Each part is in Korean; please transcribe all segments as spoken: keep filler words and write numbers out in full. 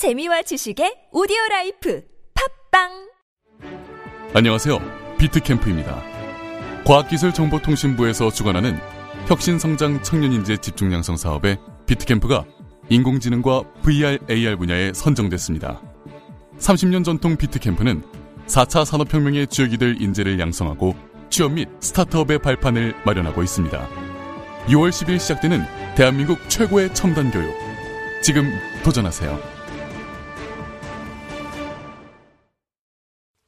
재미와 지식의 오디오라이프 팟빵. 안녕하세요. 비트캠프입니다. 과학기술정보통신부에서 주관하는 혁신성장 청년인재 집중양성 사업에 비트캠프가 인공지능과 브이아르, 에이아르 분야에 선정됐습니다. 삼십 년 전통 비트캠프는 사 차 산업혁명의 주역이 될 인재를 양성하고 취업 및 스타트업의 발판을 마련하고 있습니다. 유월 십일 시작되는 대한민국 최고의 첨단교육. 지금 도전하세요.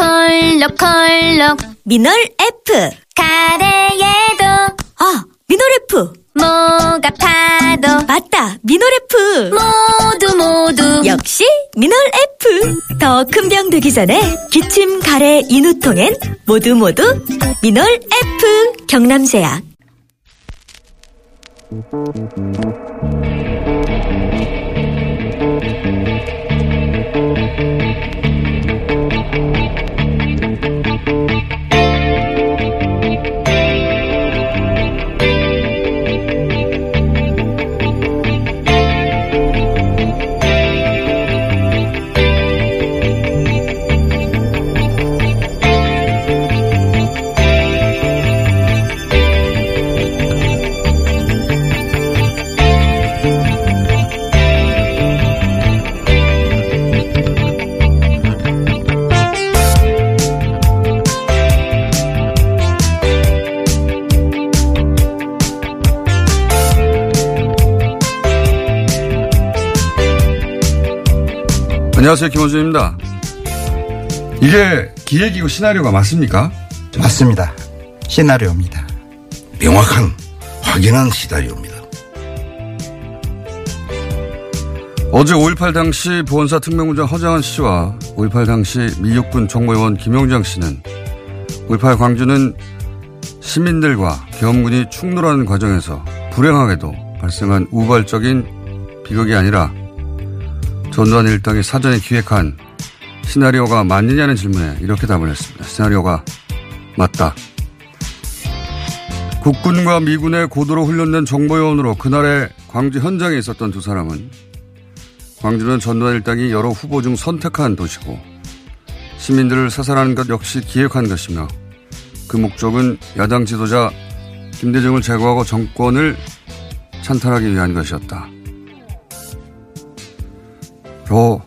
콜록콜록 미널F 가래에도 아 미널F 뭐가 파도 맞다 미널F 모두 모두 역시 미널F. 더 큰 병 되기 전에 기침 가래 인후통엔 모두 모두 미널F 경남제약. 안녕하세요. 김원준입니다. 이게 기획이고 시나리오가 맞습니까? 맞습니다. 시나리오입니다. 명확한 확인한 시나리오입니다. 어제 오일팔 당시 보훈사 특명훈장 허장환 씨와 오일팔 당시 미육군 정보위원 김용장 씨는 오일팔 광주는 시민들과 계엄군이 충돌하는 과정에서 불행하게도 발생한 우발적인 비극이 아니라 전두환 일당이 사전에 기획한 시나리오가 맞느냐는 질문에 이렇게 답을 했습니다. 시나리오가 맞다. 국군과 미군의 고도로 훈련된 정보요원으로 그날의 광주 현장에 있었던 두 사람은 광주는 전두환 일당이 여러 후보 중 선택한 도시고 시민들을 사살하는 것 역시 기획한 것이며 그 목적은 야당 지도자 김대중을 제거하고 정권을 찬탈하기 위한 것이었다.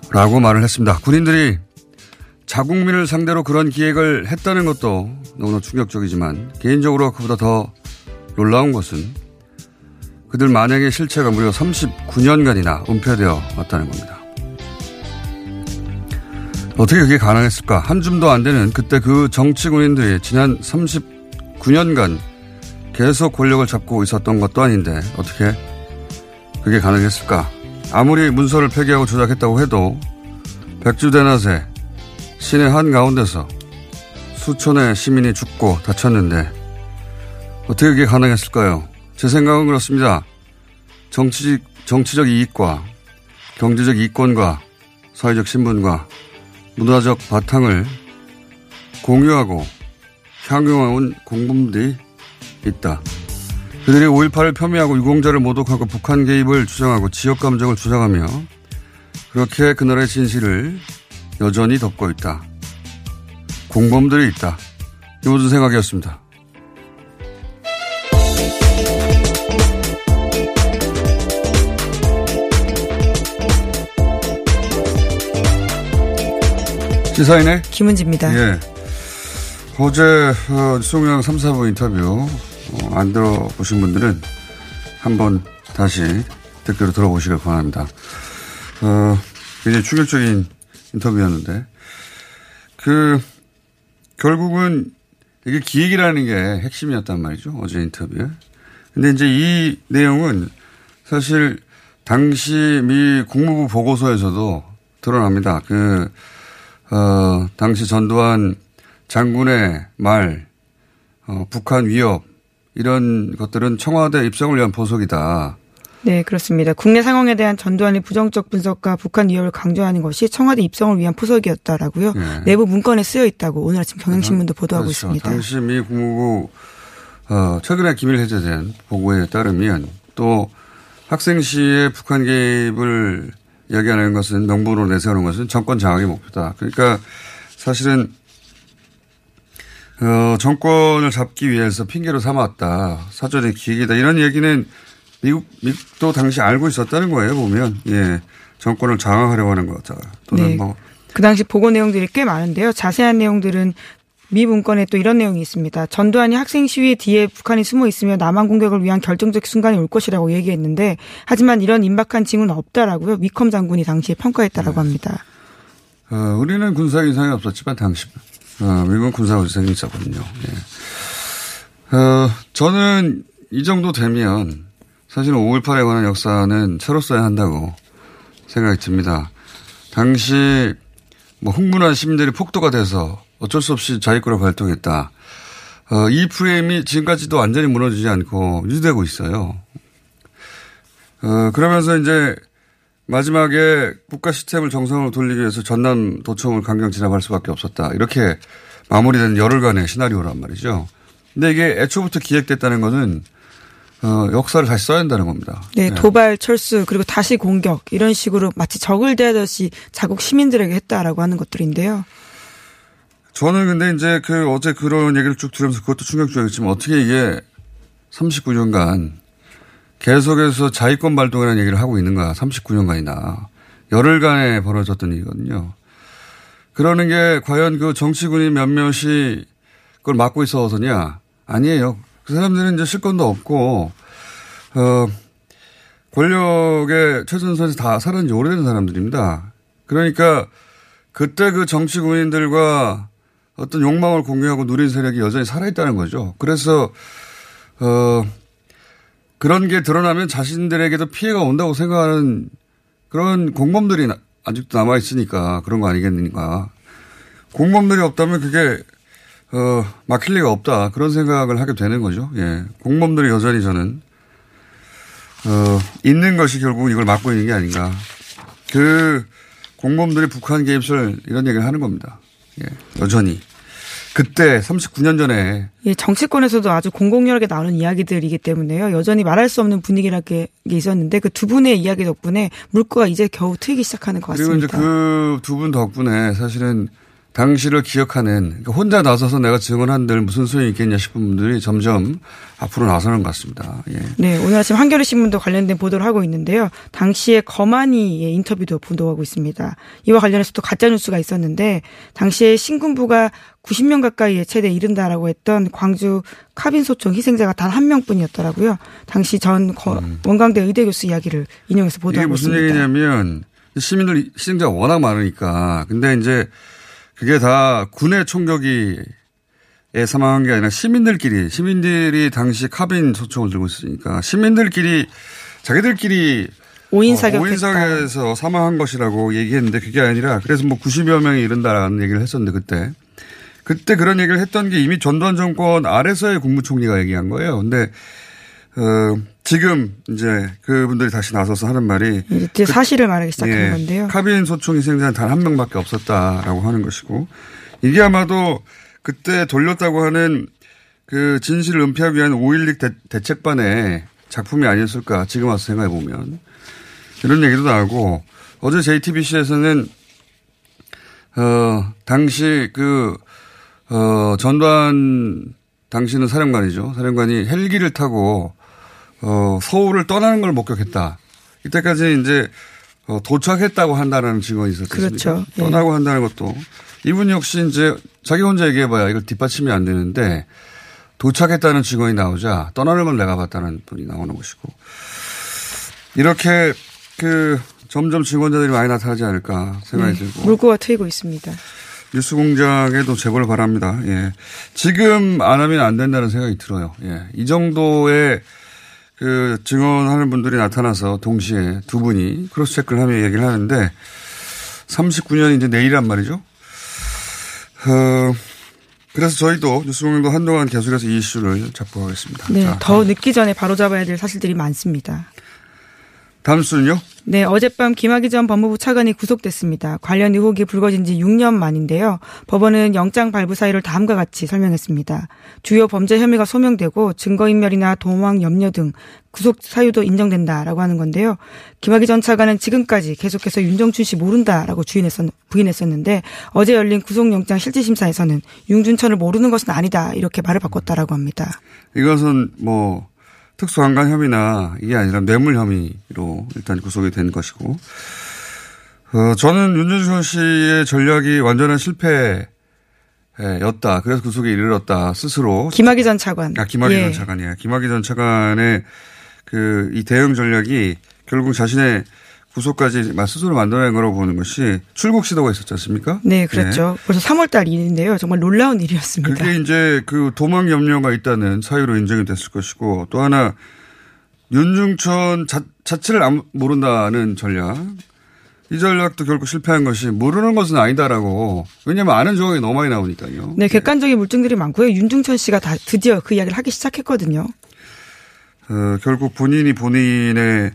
라고 말을 했습니다. 군인들이 자국민을 상대로 그런 기획을 했다는 것도 너무나 충격적이지만 개인적으로 그보다 더 놀라운 것은 그들 만행의 실체가 무려 삼십구 년간이나 은폐되어 왔다는 겁니다. 어떻게 그게 가능했을까? 한 줌도 안 되는 그때 그 정치 군인들이 지난 삼십구 년간 계속 권력을 잡고 있었던 것도 아닌데 어떻게 그게 가능했을까? 아무리 문서를 폐기하고 조작했다고 해도 백주대낮에 시내 한가운데서 수천의 시민이 죽고 다쳤는데 어떻게 그게 가능했을까요? 제 생각은 그렇습니다. 정치적, 정치적 이익과 경제적 이권과 사회적 신분과 문화적 바탕을 공유하고 향유해온 공범들이 있다. 그들이 오일팔을 폄훼하고 유공자를 모독하고 북한 개입을 주장하고 지역 감정을 주장하며 그렇게 그날의 진실을 여전히 덮고 있다. 공범들이 있다. 이 모든 생각이었습니다. 시사인의 김은지입니다. 예. 어제 수송영 삼, 사부 인터뷰 어, 안 들어보신 분들은 한번 다시 댓글로 들어보시길 권합니다. 어, 굉장히 충격적인 인터뷰였는데 그 결국은 이게 기획이라는 게 핵심이었단 말이죠. 어제 인터뷰에. 근데 이제 이 내용은 사실 당시 미 국무부 보고서에서도 드러납니다. 그, 어, 당시 전두환 장군의 말, 어, 북한 위협, 이런 것들은 청와대 입성을 위한 보석이다. 네, 그렇습니다. 국내 상황에 대한 전두환의 부정적 분석과 북한 위협을 강조하는 것이 청와대 입성을 위한 포석이었다라고요. 네. 내부 문건에 쓰여 있다고 오늘 아침 경향신문도 보도하고 그렇죠. 있습니다. 당시 미 국무부 어, 최근에 기밀 해제된 보고에 따르면 또 학생 시에 북한 개입을 이야기하는 것은 명분으로 내세우는 것은 정권 장악의 목표다. 그러니까 사실은 어, 정권을 잡기 위해서 핑계로 삼았다. 사전의 기획이다. 이런 얘기는 미국, 미국도 당시 알고 있었다는 거예요, 보면. 예. 정권을 장악하려고 하는 거죠. 또는 네. 뭐. 그 당시 보고 내용들이 꽤 많은데요. 자세한 내용들은 미 문건에 또 이런 내용이 있습니다. 전두환이 학생 시위 뒤에 북한이 숨어 있으며 남한 공격을 위한 결정적 순간이 올 것이라고 얘기했는데, 하지만 이런 임박한 징후는 없다라고요. 위컴 장군이 당시에 평가했다라고 네. 합니다. 어, 우리는 군사 이상이 없었지만 당시, 어, 미국은 군사 이상이 있었거든요. 예. 어, 저는 이 정도 되면, 사실은 오일팔에 관한 역사는 새로 써야 한다고 생각이 듭니다. 당시 뭐 흥분한 시민들이 폭도가 돼서 어쩔 수 없이 자기 거로 발동했다. 어, 이 프레임이 지금까지도 완전히 무너지지 않고 유지되고 있어요. 어, 그러면서 이제 마지막에 국가 시스템을 정상으로 돌리기 위해서 전남 도청을 강경 진압할 수밖에 없었다. 이렇게 마무리된 열흘간의 시나리오란 말이죠. 근데 이게 애초부터 기획됐다는 것은 어, 역사를 다시 써야 한다는 겁니다. 네, 네. 도발, 철수, 그리고 다시 공격, 이런 식으로 마치 적을 대하듯이 자국 시민들에게 했다라고 하는 것들인데요. 저는 근데 이제 그 어제 그런 얘기를 쭉 들으면서 그것도 충격적이었지만 어떻게 이게 삼십구 년간 계속해서 자위권 발동이라는 얘기를 하고 있는가, 삼십구 년간이나. 열흘간에 벌어졌던 일이거든요. 그러는 게 과연 그 정치군이 몇몇이 그걸 막고 있어서냐? 아니에요. 그 사람들은 이제 실권도 없고, 어, 권력의 최전선에서 다 살아온 지 오래된 사람들입니다. 그러니까 그때 그 정치 군인들과 어떤 욕망을 공유하고 누린 세력이 여전히 살아있다는 거죠. 그래서, 어, 그런 게 드러나면 자신들에게도 피해가 온다고 생각하는 그런 공범들이 아직도 남아있으니까 그런 거 아니겠는가. 공범들이 없다면 그게 어, 막힐 리가 없다. 그런 생각을 하게 되는 거죠. 예. 공범들이 여전히 저는, 어, 있는 것이 결국 이걸 막고 있는 게 아닌가. 그 공범들이 북한 개입설 이런 얘기를 하는 겁니다. 예. 여전히. 그때 삼십구 년 전에. 예, 정치권에서도 아주 공공연하게 나오는 이야기들이기 때문에요. 여전히 말할 수 없는 분위기라는 게 있었는데 그 두 분의 이야기 덕분에 물꼬가 이제 겨우 트이기 시작하는 것 같습니다. 그리고 이제 그 두 분 덕분에 사실은 당시를 기억하는, 그러니까 혼자 나서서 내가 증언한들 무슨 소용이 있겠냐 싶은 분들이 점점 앞으로 나서는 것 같습니다. 예. 네, 오늘 아침 한겨레 신문도 관련된 보도를 하고 있는데요. 당시에 검안이의 인터뷰도 보도하고 있습니다. 이와 관련해서 또 가짜 뉴스가 있었는데 당시에 신군부가 구십 명 가까이 예체돼 이른다라고 했던 광주 카빈소총 희생자가 단 한 명뿐이었더라고요. 당시 전 거, 음. 원광대 의대 교수 이야기를 인용해서 보도하고 있습니다. 이게 무슨 얘기냐면 시민들 희생자가 워낙 많으니까 근데 이제 그게 다 군의 총격이 사망한 게 아니라 시민들끼리, 시민들이 당시 카빈 소총을 들고 있으니까 시민들끼리 자기들끼리 오인 사격 어, 오인사격에서 사망한 것이라고 얘기했는데 그게 아니라 그래서 뭐 구십여 명이 이른다라는 얘기를 했었는데 그때. 그때 그런 얘기를 했던 게 이미 전두환 정권 아래서의 국무총리가 얘기한 거예요. 근데 어, 지금 이제 그분들이 다시 나서서 하는 말이 이제 그, 사실을 말하기 시작한 예, 건데요. 카빈 소총 희생자는 단 한 명밖에 없었다라고 하는 것이고 이게 아마도 그때 돌렸다고 하는 그 진실을 은폐하기 위한 오일육 대, 대책반의 작품이 아니었을까 지금 와서 생각해 보면 이런 얘기도 나오고 어제 제이티비씨에서는 어, 당시 그 어, 전두환 당시는 사령관이죠. 사령관이 헬기를 타고 어, 서울을 떠나는 걸 목격했다. 이때까지 이제 어, 도착했다고 한다는 증언이 있었죠. 그렇죠. 예. 떠나고 한다는 것도 이분 역시 이제 자기 혼자 얘기해봐야 이걸 뒷받침이 안 되는데 도착했다는 증언이 나오자 떠나는 걸 내가 봤다는 분이 나오는 것이고 이렇게 그 점점 증언자들이 많이 나타나지 않을까 생각이 네. 들고 물꼬가 트이고 있습니다. 뉴스공장에도 제보를 바랍니다. 예, 지금 안 하면 안 된다는 생각이 들어요. 예, 이 정도의 그 증언하는 분들이 나타나서 동시에 두 분이 크로스체크를 하며 얘기를 하는데 삼십구 년이 이제 내일이란 말이죠. 어, 그래서 저희도 뉴스공일도 한동안 계속해서 이 이슈를 잡고 가겠습니다. 네, 자, 더 늦기 전에 바로잡아야 될 사실들이 많습니다. 다음 수는요? 네, 어젯밤 김학의 전 법무부 차관이 구속됐습니다. 관련 의혹이 불거진 지 육 년 만인데요. 법원은 영장 발부 사유를 다음과 같이 설명했습니다. 주요 범죄 혐의가 소명되고 증거인멸이나 도망 염려 등 구속 사유도 인정된다라고 하는 건데요. 김학의 전 차관은 지금까지 계속해서 윤정춘 씨 모른다라고 주인했었, 부인했었는데 어제 열린 구속영장 실질심사에서는 윤준천을 모르는 것은 아니다 이렇게 말을 바꿨다라고 합니다. 이것은 뭐 특수강간 혐의나 이게 아니라 뇌물 혐의로 일단 구속이 된 것이고, 어, 저는 윤준수 씨의 전략이 완전한 실패였다. 그래서 구속에 이르렀다. 스스로. 김학의 전 차관. 아, 김학의 예. 전 차관이에요. 김학의 전 차관의 그 이 대응 전략이 결국 자신의 구속까지 스스로 만들어낸 거라고 보는 것이 출국 시도가 있었지 않습니까? 네, 그렇죠. 네. 벌써 삼월 달 일인데요. 정말 놀라운 일이었습니다. 그게 이제 그 도망 염려가 있다는 사유로 인정이 됐을 것이고 또 하나 윤중천 자, 자체를 모른다는 전략. 이 전략도 결국 실패한 것이 모르는 것은 아니다라고. 왜냐하면 아는 조항이 너무 많이 나오니까요. 네, 객관적인 네. 물증들이 많고요. 윤중천 씨가 다 드디어 그 이야기를 하기 시작했거든요. 어, 결국 본인이 본인의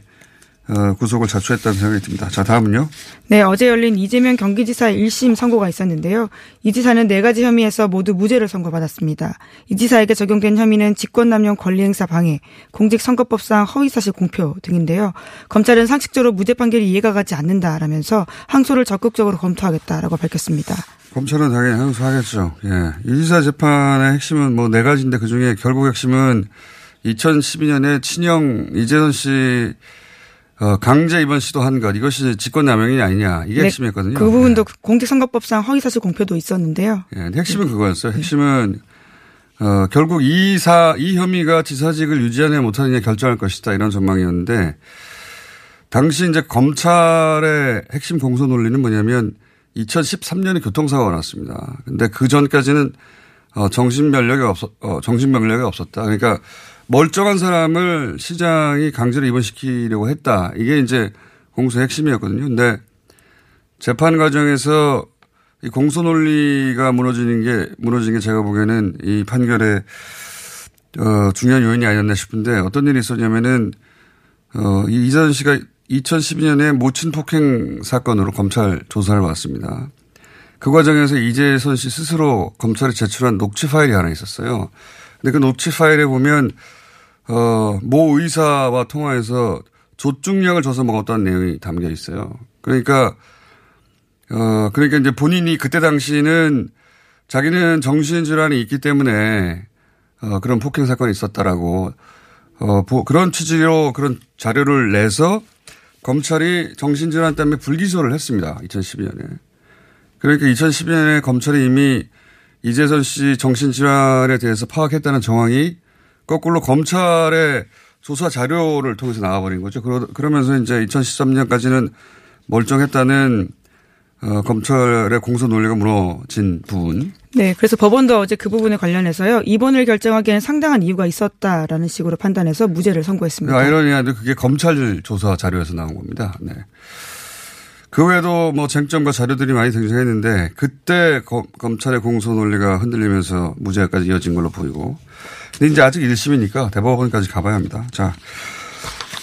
어, 구속을 자초했다는 생각이 듭니다. 자, 다음은요. 네, 어제 열린 이재명 경기지사 일 심 선고가 있었는데요. 이 지사는 네 가지 혐의에서 모두 무죄를 선고받았습니다. 이 지사에게 적용된 혐의는 직권남용 권리행사 방해, 공직선거법상 허위사실 공표 등인데요. 검찰은 상식적으로 무죄 판결이 이해가 가지 않는다라면서 항소를 적극적으로 검토하겠다라고 밝혔습니다. 검찰은 당연히 항소하겠죠. 예, 이 지사 재판의 핵심은 뭐 네 가지인데 그중에 결국 핵심은 이천십이 년에 친형 이재선 씨 어, 강제 입원 시도한 것 이것이 직권남용이 아니냐 이게 네, 핵심이었거든요. 그 부분도 네. 공직선거법상 허위사실 공표도 있었는데요. 네, 핵심은 네. 그거였어요. 핵심은 어, 결국 이, 사, 이 혐의가 지사직을 유지하느냐 못하느냐 결정할 것이다 이런 전망이었는데 당시 이제 검찰의 핵심 공소 논리는 뭐냐면 이천십삼 년에 교통사고가 났습니다. 근데 그 전까지는 어, 정신병력이 없었, 어, 정신병력이 없었다. 그러니까 멀쩡한 사람을 시장이 강제로 입원시키려고 했다. 이게 이제 공소의 핵심이었거든요. 근데 재판 과정에서 이 공소 논리가 무너지는 게, 무너진 게 제가 보기에는 이 판결의, 어, 중요한 요인이 아니었나 싶은데 어떤 일이 있었냐면은, 어, 이 이재정 씨가 이천십이 년에 모친 폭행 사건으로 검찰 조사를 받았습니다. 그 과정에서 이재선 씨 스스로 검찰에 제출한 녹취 파일이 하나 있었어요. 근데 그 녹취 파일에 보면 어, 모 의사와 통화해서 조증약을 줘서 먹었다는 내용이 담겨 있어요. 그러니까 어, 그러니까 이제 본인이 그때 당시는 자기는 정신질환이 있기 때문에 어, 그런 폭행 사건이 있었다라고 어, 보, 그런 취지로 그런 자료를 내서 검찰이 정신질환 때문에 불기소를 했습니다. 이천십이 년에. 그러니까 이천십이 년에 검찰이 이미 이재선 씨 정신질환에 대해서 파악했다는 정황이 거꾸로 검찰의 조사 자료를 통해서 나와버린 거죠. 그러면서 이제 이천십삼 년까지는 멀쩡했다는 어, 검찰의 공소 논리가 무너진 부분. 네. 그래서 법원도 어제 그 부분에 관련해서요. 입원을 결정하기에는 상당한 이유가 있었다라는 식으로 판단해서 무죄를 선고했습니다. 아이러니한데 그게 검찰 조사 자료에서 나온 겁니다. 네. 그 외에도 뭐 쟁점과 자료들이 많이 등장했는데 그때 거, 검찰의 공소 논리가 흔들리면서 무죄까지 이어진 걸로 보이고. 근데 이제 아직 일 심이니까 대법원까지 가봐야 합니다. 자,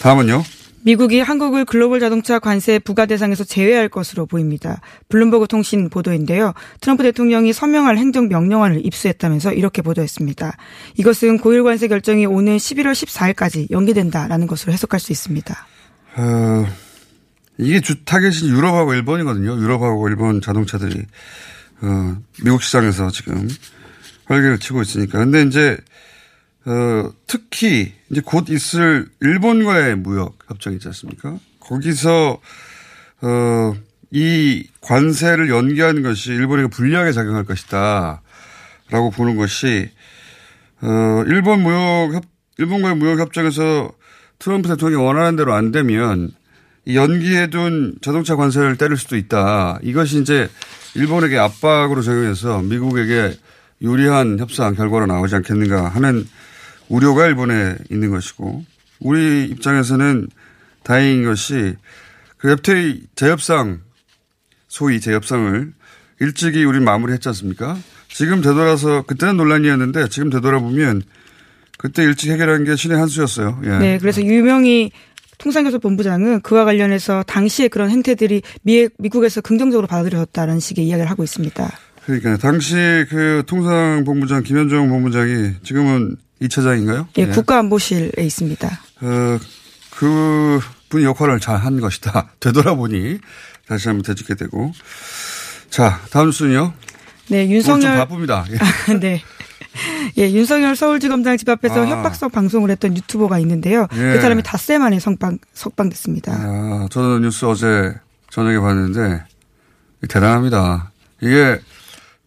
다음은요. 미국이 한국을 글로벌 자동차 관세 부과 대상에서 제외할 것으로 보입니다. 블룸버그 통신 보도인데요. 트럼프 대통령이 서명할 행정명령안을 입수했다면서 이렇게 보도했습니다. 이것은 고율 관세 결정이 오는 십일월 십사일까지 연기된다라는 것으로 해석할 수 있습니다. 어... 이게 주 타겟이 유럽하고 일본이거든요. 유럽하고 일본 자동차들이 어, 미국 시장에서 지금 활개를 치고 있으니까. 근데 이제 어, 특히 이제 곧 있을 일본과의 무역 협정이 있지 않습니까? 거기서 어, 이 관세를 연기하는 것이 일본에게 불리하게 작용할 것이다라고 보는 것이 어, 일본 무역 협, 일본과의 무역 협정에서 트럼프 대통령이 원하는 대로 안 되면. 연기해둔 자동차 관세를 때릴 수도 있다. 이것이 이제 일본에게 압박으로 적용해서 미국에게 유리한 협상 결과로 나오지 않겠는가 하는 우려가 일본에 있는 것이고 우리 입장에서는 다행인 것이 그 에프티에이 재협상 소위 재협상을 일찍이 우린 마무리했지 않습니까? 지금 되돌아서 그때는 논란이었는데 지금 되돌아보면 그때 일찍 해결한 게 신의 한 수였어요. 예. 네. 그래서 유명히 통상교섭본부장은 그와 관련해서 당시의 그런 행태들이 미, 미국에서 긍정적으로 받아들여졌다는 식의 이야기를 하고 있습니다. 그러니까 당시 그 통상본부장 김현종 본부장이 지금은 이 차장인가요? 예, 예. 국가안보실에 있습니다. 어, 그 분이 역할을 잘한 것이다. 되돌아보니 다시 한번 되짚게 되고. 자, 다음 순위요. 네, 윤석열. 오늘 좀 바쁩니다. 예. 아, 네. 예, 윤석열 서울지검장 집 앞에서 아. 협박성 방송을 했던 유튜버가 있는데요. 예. 그 사람이 닷새 만에 석방, 석방됐습니다. 아, 저는 뉴스 어제 저녁에 봤는데 대단합니다. 이게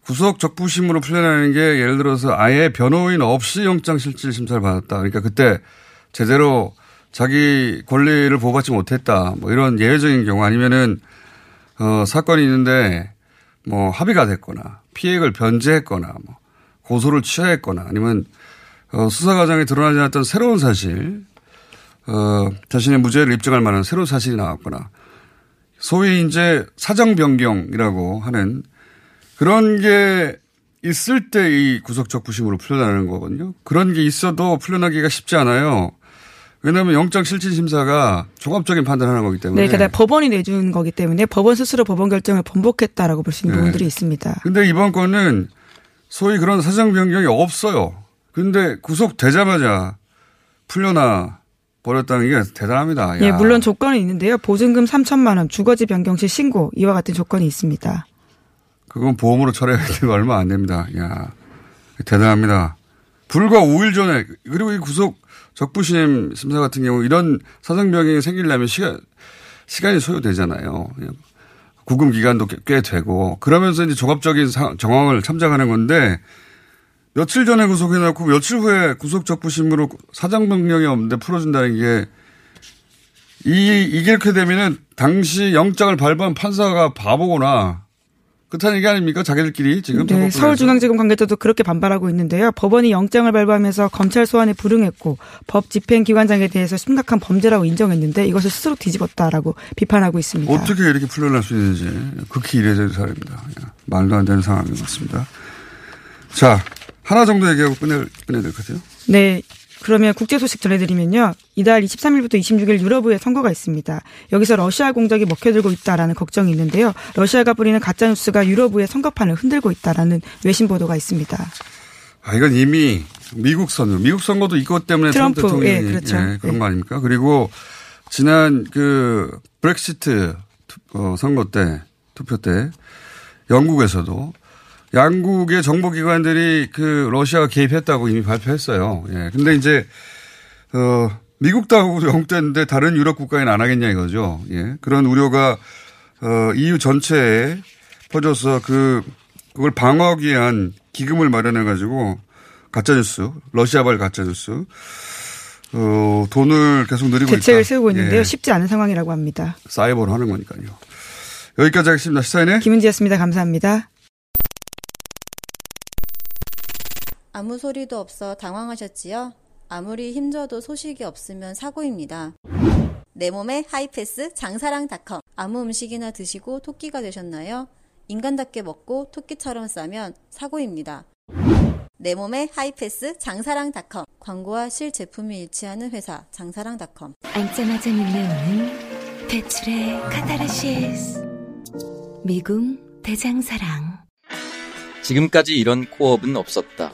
구속 적부심으로 풀려나는 게 예를 들어서 아예 변호인 없이 영장실질 심사를 받았다. 그러니까 그때 제대로 자기 권리를 보호받지 못했다. 뭐 이런 예외적인 경우 아니면은 어, 사건이 있는데 뭐 합의가 됐거나 피해액을 변제했거나 뭐 고소를 취하했거나 아니면 어, 수사 과정에 드러나지 않았던 새로운 사실, 어, 자신의 무죄를 입증할 만한 새로운 사실이 나왔거나 소위 이제 사정 변경이라고 하는 그런 게 있을 때 이 구속 적부심으로 풀려나는 거거든요. 그런 게 있어도 풀려나기가 쉽지 않아요. 왜냐하면 영장실질심사가 종합적인 판단을 하는 거기 때문에. 네, 그러니까 법원이 내준 거기 때문에 법원 스스로 법원 결정을 번복했다라고 볼 수 있는 네. 부분들이 있습니다. 그런데 이번 건은 소위 그런 사정 변경이 없어요. 그런데 구속되자마자 풀려나 버렸다는 게 대단합니다. 예, 야. 물론 조건이 있는데요. 보증금 삼천만 원, 주거지 변경 시 신고 이와 같은 조건이 있습니다. 그건 보험으로 처리해야 되고 얼마 안 됩니다. 야, 대단합니다. 불과 오 일 전에 그리고 이 구속 적부심 심사 같은 경우 이런 사정 변경이 생기려면 시간 시간이 소요되잖아요. 구금 기간도 꽤 되고 그러면서 이제 종합적인 정황을 참작하는 건데 며칠 전에 구속해놓고 며칠 후에 구속 적부심으로 사정 변경이 없는데 풀어준다는 게 이 이게 이렇게 되면은 당시 영장을 발부한 판사가 바보구나. 그렇다는 얘기 아닙니까? 자기들끼리 지금. 네, 서울중앙지검 관계자도 그렇게 반발하고 있는데요. 법원이 영장을 발부하면서 검찰 소환에 불응했고 법 집행기관장에 대해서 심각한 범죄라고 인정했는데 이것을 스스로 뒤집었다라고 비판하고 있습니다. 어떻게 이렇게 풀려날 수 있는지 극히 이례적인 사례입니다. 말도 안 되는 상황인 것 같습니다. 자, 하나 정도 얘기하고 끝내야 될 것 같아요. 네. 그러면 국제 소식 전해드리면요. 이달 이십삼 일부터 이십육 일 유럽의 선거가 있습니다. 여기서 러시아 공작이 먹혀들고 있다라는 걱정이 있는데요. 러시아가 뿌리는 가짜뉴스가 유럽의 선거판을 흔들고 있다라는 외신 보도가 있습니다. 아, 이건 이미 미국 선거. 미국 선거도 이것 때문에 트럼프, 트럼프 대통령이 예, 그렇죠. 예, 그런 거 아닙니까? 그리고 지난 그 브렉시트 선거 때, 투표 때 영국에서도 양국의 정보기관들이 그 러시아가 개입했다고 이미 발표했어요. 예. 근데 이제, 어, 미국도 하고 영국대인데 다른 유럽 국가에는 안 하겠냐 이거죠. 예. 그런 우려가, 어, 이유 전체에 퍼져서 그, 그걸 방어하기 위한 기금을 마련해가지고 가짜뉴스, 러시아발 가짜뉴스, 어, 돈을 계속 늘리고 있다. 대책을 세우고 있는데요. 예. 쉽지 않은 상황이라고 합니다. 사이버로 하는 거니까요. 여기까지 하겠습니다. 시사인의 김은지였습니다. 감사합니다. 아무 소리도 없어 당황하셨지요? 아무리 힘줘도 소식이 없으면 사고입니다. 내 몸에 하이패스 장사랑닷컴. 아무 음식이나 드시고 토끼가 되셨나요? 인간답게 먹고 토끼처럼 싸면 사고입니다. 내 몸에 하이패스 장사랑닷컴. 광고와 실제품이 일치하는 회사 장사랑닷컴. 앉자마자 밀려오는 배출의 카타르시스. 미궁 대장사랑. 지금까지 이런 코업은 없었다.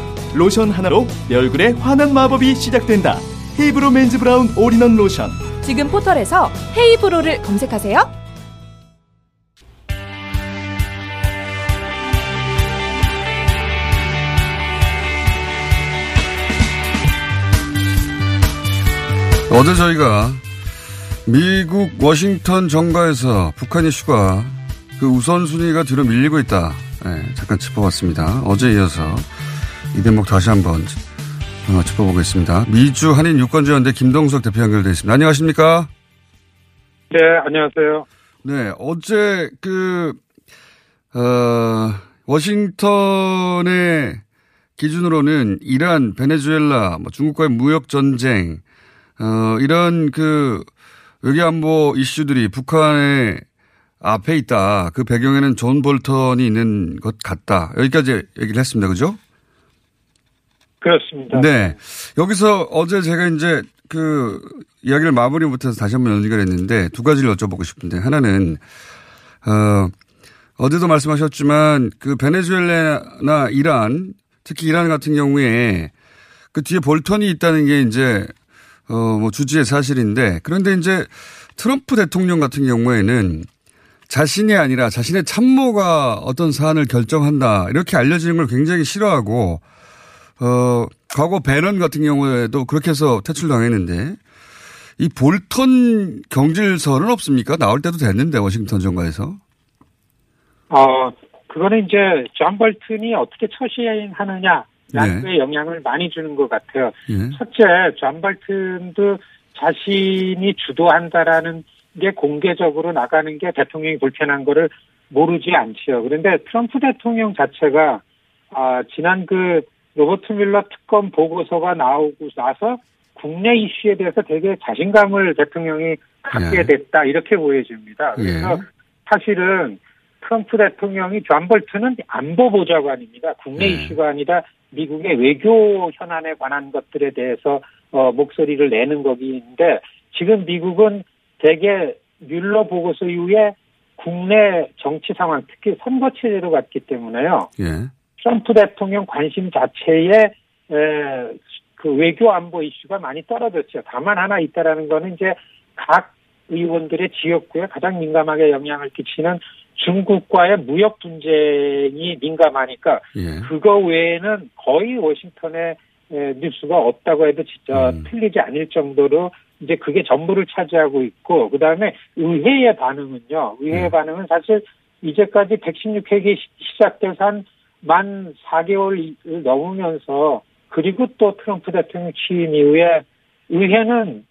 로션 하나로 내 얼굴의 환한 마법이 시작된다. 헤이브로 맨즈 브라운 올인원 로션. 지금 포털에서 헤이브로를 검색하세요. 어제 저희가 미국 워싱턴 정가에서 북한 이슈가 그 우선순위가 뒤로 밀리고 있다, 네, 잠깐 짚어봤습니다. 어제 이어서 이 대목 다시 한번 짚어보겠습니다. 미주한인유권자연대 김동석 대표 연결되어 있습니다. 안녕하십니까? 네, 안녕하세요. 네, 어제 그 어, 워싱턴의 기준으로는 이란, 베네수엘라, 뭐 중국과의 무역 전쟁, 어, 이런 그 외교안보 이슈들이 북한의 앞에 있다. 그 배경에는 존 볼턴이 있는 것 같다. 여기까지 얘기를 했습니다. 그죠? 그렇습니다. 네. 여기서 어제 제가 이제 그 이야기를 마무리 못해서 다시 한번 연결했는데 두 가지를 여쭤보고 싶은데, 하나는, 어, 어제도 말씀하셨지만 그 베네수엘라나 이란, 특히 이란 같은 경우에 그 뒤에 볼턴이 있다는 게 이제 어, 뭐, 주지의 사실인데, 그런데 이제 트럼프 대통령 같은 경우에는 자신이 아니라 자신의 참모가 어떤 사안을 결정한다, 이렇게 알려지는 걸 굉장히 싫어하고, 어, 과거 배넌 같은 경우에도 그렇게 해서 퇴출당했는데, 이 볼턴 경질설은 없습니까? 나올 때도 됐는데, 워싱턴 정가에서. 어, 그거는 이제 존 볼턴이 어떻게 처신하느냐, 양쪽에 네. 영향을 많이 주는 것 같아요. 네. 첫째, 존 볼턴도 자신이 주도한다라는 게 공개적으로 나가는 게 대통령이 불편한 거를 모르지 않지요. 그런데 트럼프 대통령 자체가 아, 지난 그 로버트 뮬러 특검 보고서가 나오고 나서 국내 이슈에 대해서 되게 자신감을 대통령이 갖게 됐다, 네. 이렇게 보여집니다. 그래서 네. 사실은 트럼프 대통령이 존 볼턴은 안보보좌관입니다. 국내 네. 이슈가 아니라 미국의 외교 현안에 관한 것들에 대해서 어, 목소리를 내는 거기인데, 지금 미국은 대개 뮬러 보고서 이후에 국내 정치 상황, 특히 선거 체제로 갔기 때문에요. 예. 트럼프 대통령 관심 자체에 에, 그 외교 안보 이슈가 많이 떨어졌죠. 다만 하나 있다라는 거는 이제 각 의원들의 지역구에 가장 민감하게 영향을 끼치는 중국과의 무역 분쟁이 민감하니까 예. 그거 외에는 거의 워싱턴의 뉴스가 없다고 해도 진짜 음. 틀리지 않을 정도로 이제 그게 전부를 차지하고 있고, 그다음에 의회의 반응은요. 의회의 음. 반응은 사실 이제까지 백십육 회기 시작돼서 한 만 사 개월을 넘으면서, 그리고 또 트럼프 대통령 취임 이후에 의회는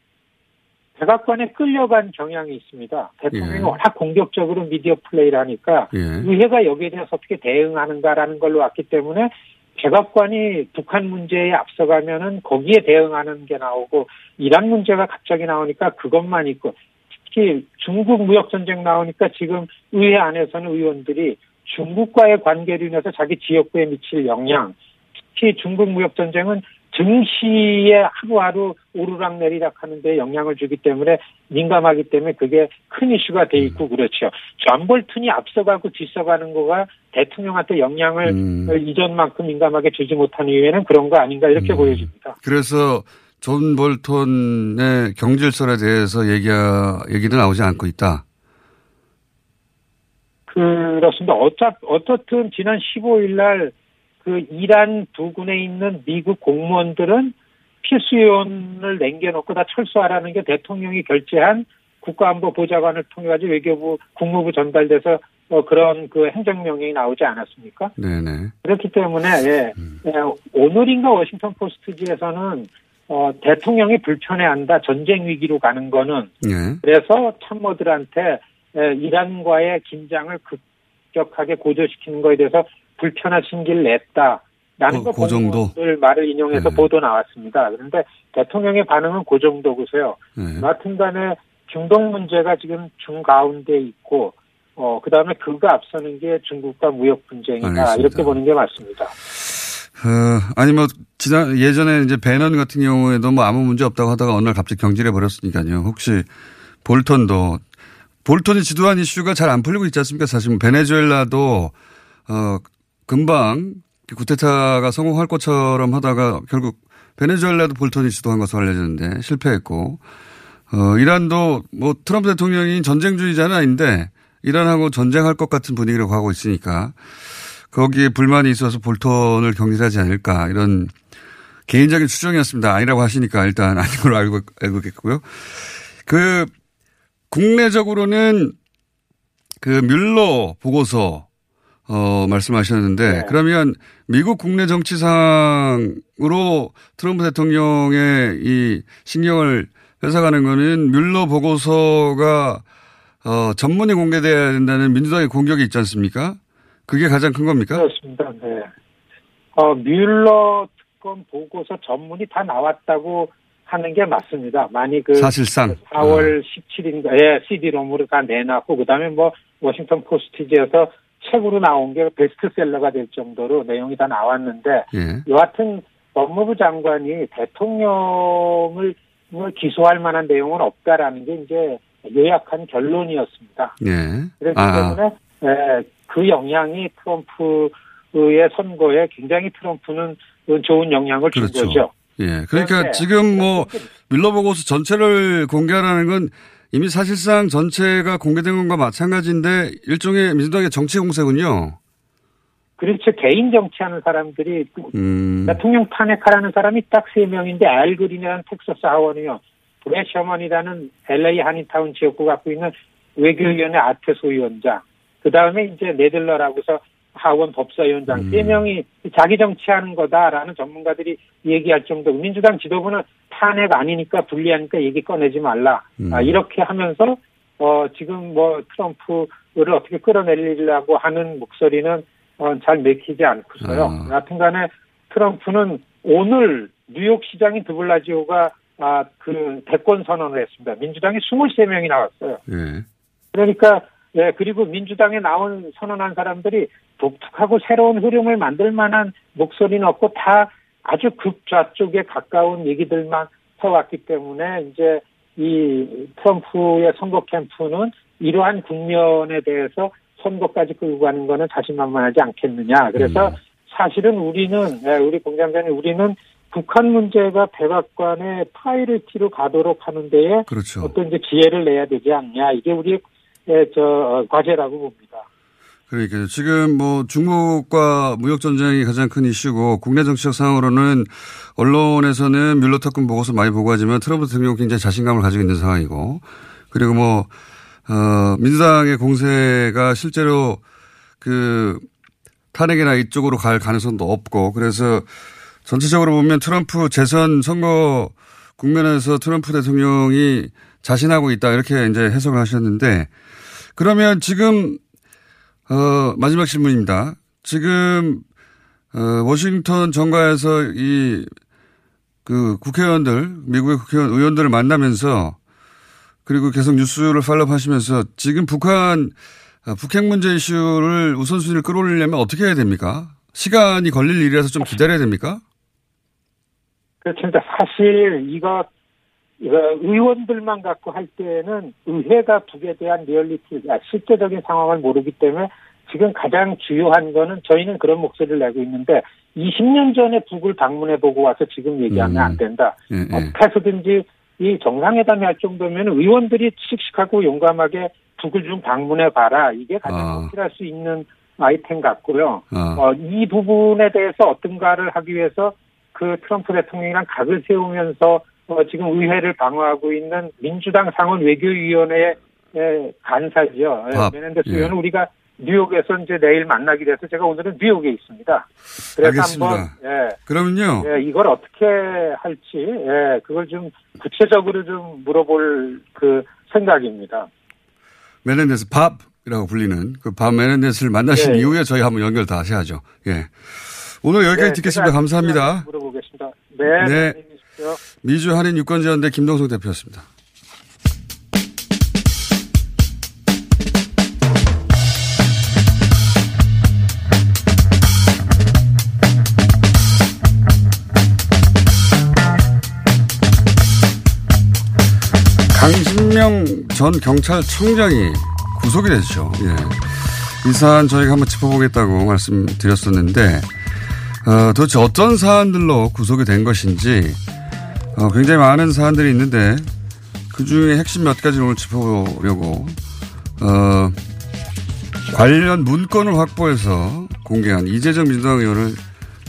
백악관에 끌려간 경향이 있습니다. 대통령이 예. 워낙 공격적으로 미디어 플레이를 하니까 예. 의회가 여기에 대해서 어떻게 대응하는가라는 걸로 왔기 때문에 백악관이 북한 문제에 앞서가면은 거기에 대응하는 게 나오고, 이란 문제가 갑자기 나오니까 그것만 있고, 특히 중국 무역 전쟁 나오니까 지금 의회 안에서는 의원들이 중국과의 관계로 인해서 자기 지역구에 미칠 영향, 특히 중국 무역 전쟁은 증시에 하루하루 오르락내리락 하는 데 영향을 주기 때문에 민감하기 때문에 그게 큰 이슈가 돼 있고 음. 그렇죠. 존 볼턴이 앞서가고 뒤서가는 거가 대통령한테 영향을 음. 이전만큼 민감하게 주지 못한 이유에는 그런 거 아닌가, 이렇게 음. 보여집니다. 그래서 존 볼턴의 경질설에 대해서 얘기하, 얘기는 나오지 않고 있다. 그렇습니다. 어차, 어떻든 지난 십오 일 날 그 이란 부근에 있는 미국 공무원들은 필수요원을 남겨놓고 다 철수하라는 게 대통령이 결재한 국가안보보좌관을 통해 가지고 외교부, 국무부 전달돼서 어, 그런 그 행정명령이 나오지 않았습니까? 네네. 그렇기 때문에 예, 음. 예, 오늘인가 워싱턴 포스트지에서는 어, 대통령이 불편해한다, 전쟁 위기로 가는 거는. 네. 그래서 참모들한테 예, 이란과의 긴장을 극 급격하게 고조시키는 거에 대해서 불편하신 길 냈다. 라는 어, 그 정도 말을 인용해서 네. 보도 나왔습니다. 그런데 대통령의 반응은 그 정도고서요. 네. 여하튼 간에 중동 문제가 지금 중가운데 있고 어, 그다음에 그가 앞서는 게 중국과 무역 분쟁이다. 알겠습니다. 이렇게 보는 게 맞습니다. 어, 아니 뭐 지난 예전에 이제 배넌 같은 경우에도 뭐 아무 문제 없다고 하다가 어느 날 갑자기 경질해 버렸으니까요. 혹시 볼턴도 볼턴이 지도한 이슈가 잘 안 풀리고 있지 않습니까? 사실 베네수엘라도 어, 금방 구테타가 성공할 것처럼 하다가 결국 베네수엘라도 볼턴이 주도한 것으로 알려졌는데 실패했고 어, 이란도 뭐 트럼프 대통령이 전쟁주의자는 아닌데 이란하고 전쟁할 것 같은 분위기로 가고 있으니까 거기에 불만이 있어서 볼턴을 경질하지 않을까 이런 개인적인 추정이었습니다. 아니라고 하시니까 일단 아닌 걸로 알고 알고겠고요. 그 국내적으로는 그 뮬러 보고서 어, 말씀하셨는데, 네. 그러면 미국 국내 정치상으로 트럼프 대통령의 이 신경을 뺏어가는 거는 뮬러 보고서가, 어, 전문이 공개되어야 된다는 민주당의 공격이 있지 않습니까? 그게 가장 큰 겁니까? 그렇습니다. 네. 어, 뮬러 특검 보고서 전문이 다 나왔다고 하는 게 맞습니다. 많이 그. 사실상. 사월 십칠 일인가, 예, 씨디롬으로 다 내놨고, 그 다음에 뭐, 워싱턴 포스트지에서 책으로 나온 게 베스트셀러가 될 정도로 내용이 다 나왔는데 예. 여하튼 법무부 장관이 대통령을 기소할 만한 내용은 없다라는 게 이제 요약한 결론이었습니다. 예. 그렇기 아. 때문에 그 영향이 트럼프의 선거에 굉장히 트럼프는 좋은 영향을 준 그렇죠. 거죠. 예. 그러니까 지금 뭐 밀러 보고서 전체를 공개하라는 건 이미 사실상 전체가 공개된 것과 마찬가지인데 일종의 민주당의 정치 공세군요. 그렇죠. 개인 정치하는 사람들이 음. 대통령 탄핵하라는 사람이 딱 세 명인데 알 그린이라는 텍사스 하원의원, 브렛 셔먼이라는 엘에이 한인타운 지역구 갖고 있는 외교위원회 아태 소위원장, 그 다음에 이제 네들러라고서 하원 법사위원장 음. 세 명이 자기 정치하는 거다라는 전문가들이 얘기할 정도로 민주당 지도부는 탄핵 아니니까 불리하니까 얘기 꺼내지 말라. 음. 아, 이렇게 하면서 어, 지금 뭐 트럼프를 어떻게 끌어내리려고 하는 목소리는 어, 잘 맥히지 않고서요. 아. 하여튼간에 트럼프는 오늘 뉴욕시장인 드블라지오가 아, 그 대권 선언을 했습니다. 민주당이 스물세 명이 나왔어요. 예. 그러니까 예, 그리고 민주당에 나온 선언한 사람들이 독특하고 새로운 흐름을 만들 만한 목소리는 없고 다 아주 극좌 쪽에 가까운 얘기들만 해왔기 때문에 이제 이 트럼프의 선거 캠프는 이러한 국면에 대해서 선거까지 끌고 가는 거는 자신만만하지 않겠느냐. 그래서 음. 사실은 우리는, 우리 공장장님 우리는 북한 문제가 백악관의 프라이어리티로 가도록 하는 데에 그렇죠. 어떤 이제 기회를 내야 되지 않냐. 이게 우리의 저 과제라고 봅니다. 그러니까요. 지금 뭐 중국과 무역전쟁이 가장 큰 이슈고 국내 정치적 상황으로는 언론에서는 뮬러 특검 보고서 많이 보고하지만 트럼프 대통령 굉장히 자신감을 가지고 있는 상황이고 그리고 뭐, 어, 민주당의 공세가 실제로 그 탄핵이나 이쪽으로 갈 가능성도 없고 그래서 전체적으로 보면 트럼프 재선 선거 국면에서 트럼프 대통령이 자신하고 있다 이렇게 이제 해석을 하셨는데 그러면 지금 어, 마지막 질문입니다. 지금, 어, 워싱턴 정가에서 이, 그 국회의원들, 미국의 국회의원 의원들을 만나면서 그리고 계속 뉴스를 팔로우 하시면서 지금 북한, 북핵 문제 이슈를 우선순위를 끌어올리려면 어떻게 해야 됩니까? 시간이 걸릴 일이라서 좀 기다려야 됩니까? 그렇습니다. 사실 이거, 이거 의원들만 갖고 할 때는 의회가 북에 대한 리얼리티, 실제적인 상황을 모르기 때문에 지금 가장 주요한 거는 저희는 그런 목소리를 내고 있는데 이십 년 전에 북을 방문해보고 와서 지금 얘기하면 음. 안 된다. 예, 예. 어떻게 해서든지 이 정상회담이 할 정도면 의원들이 씩씩하고 용감하게 북을 좀 방문해봐라. 이게 가장 확실할 아. 수 있는 아이템 같고요. 아. 어, 이 부분에 대해서 어떤가를 하기 위해서 그 트럼프 대통령이랑 각을 세우면서 어, 지금 의회를 방어하고 있는 민주당 상원 외교위원회의 간사지요. 아, 메넨데스 예. 의원은 우리가 뉴욕에서 이제 내일 만나기로 해서 제가 오늘은 뉴욕에 있습니다. 그래서 알겠습니다. 한번 예, 그러면요. 예, 이걸 어떻게 할지 예, 그걸 좀 구체적으로 좀 물어볼 그 생각입니다. 메넨데스 밥 이라고 불리는 그 밤 메넨데스를 만나신 예. 이후에 저희 한번 연결 다시 하죠. 예. 오늘 여기까지 네, 듣겠습니다. 감사합니다. 물어보겠습니다. 네. 네. 미주한인유권자연대 김동석 대표였습니다. 강신명 전 경찰청장이 구속이 됐죠. 예. 이 사안 저희가 한번 짚어보겠다고 말씀드렸었는데 어, 도대체 어떤 사안들로 구속이 된 것인지 어, 굉장히 많은 사안들이 있는데 그중에 핵심 몇 가지를 오늘 짚어보려고 어, 관련 문건을 확보해서 공개한 이재정 민주당 의원을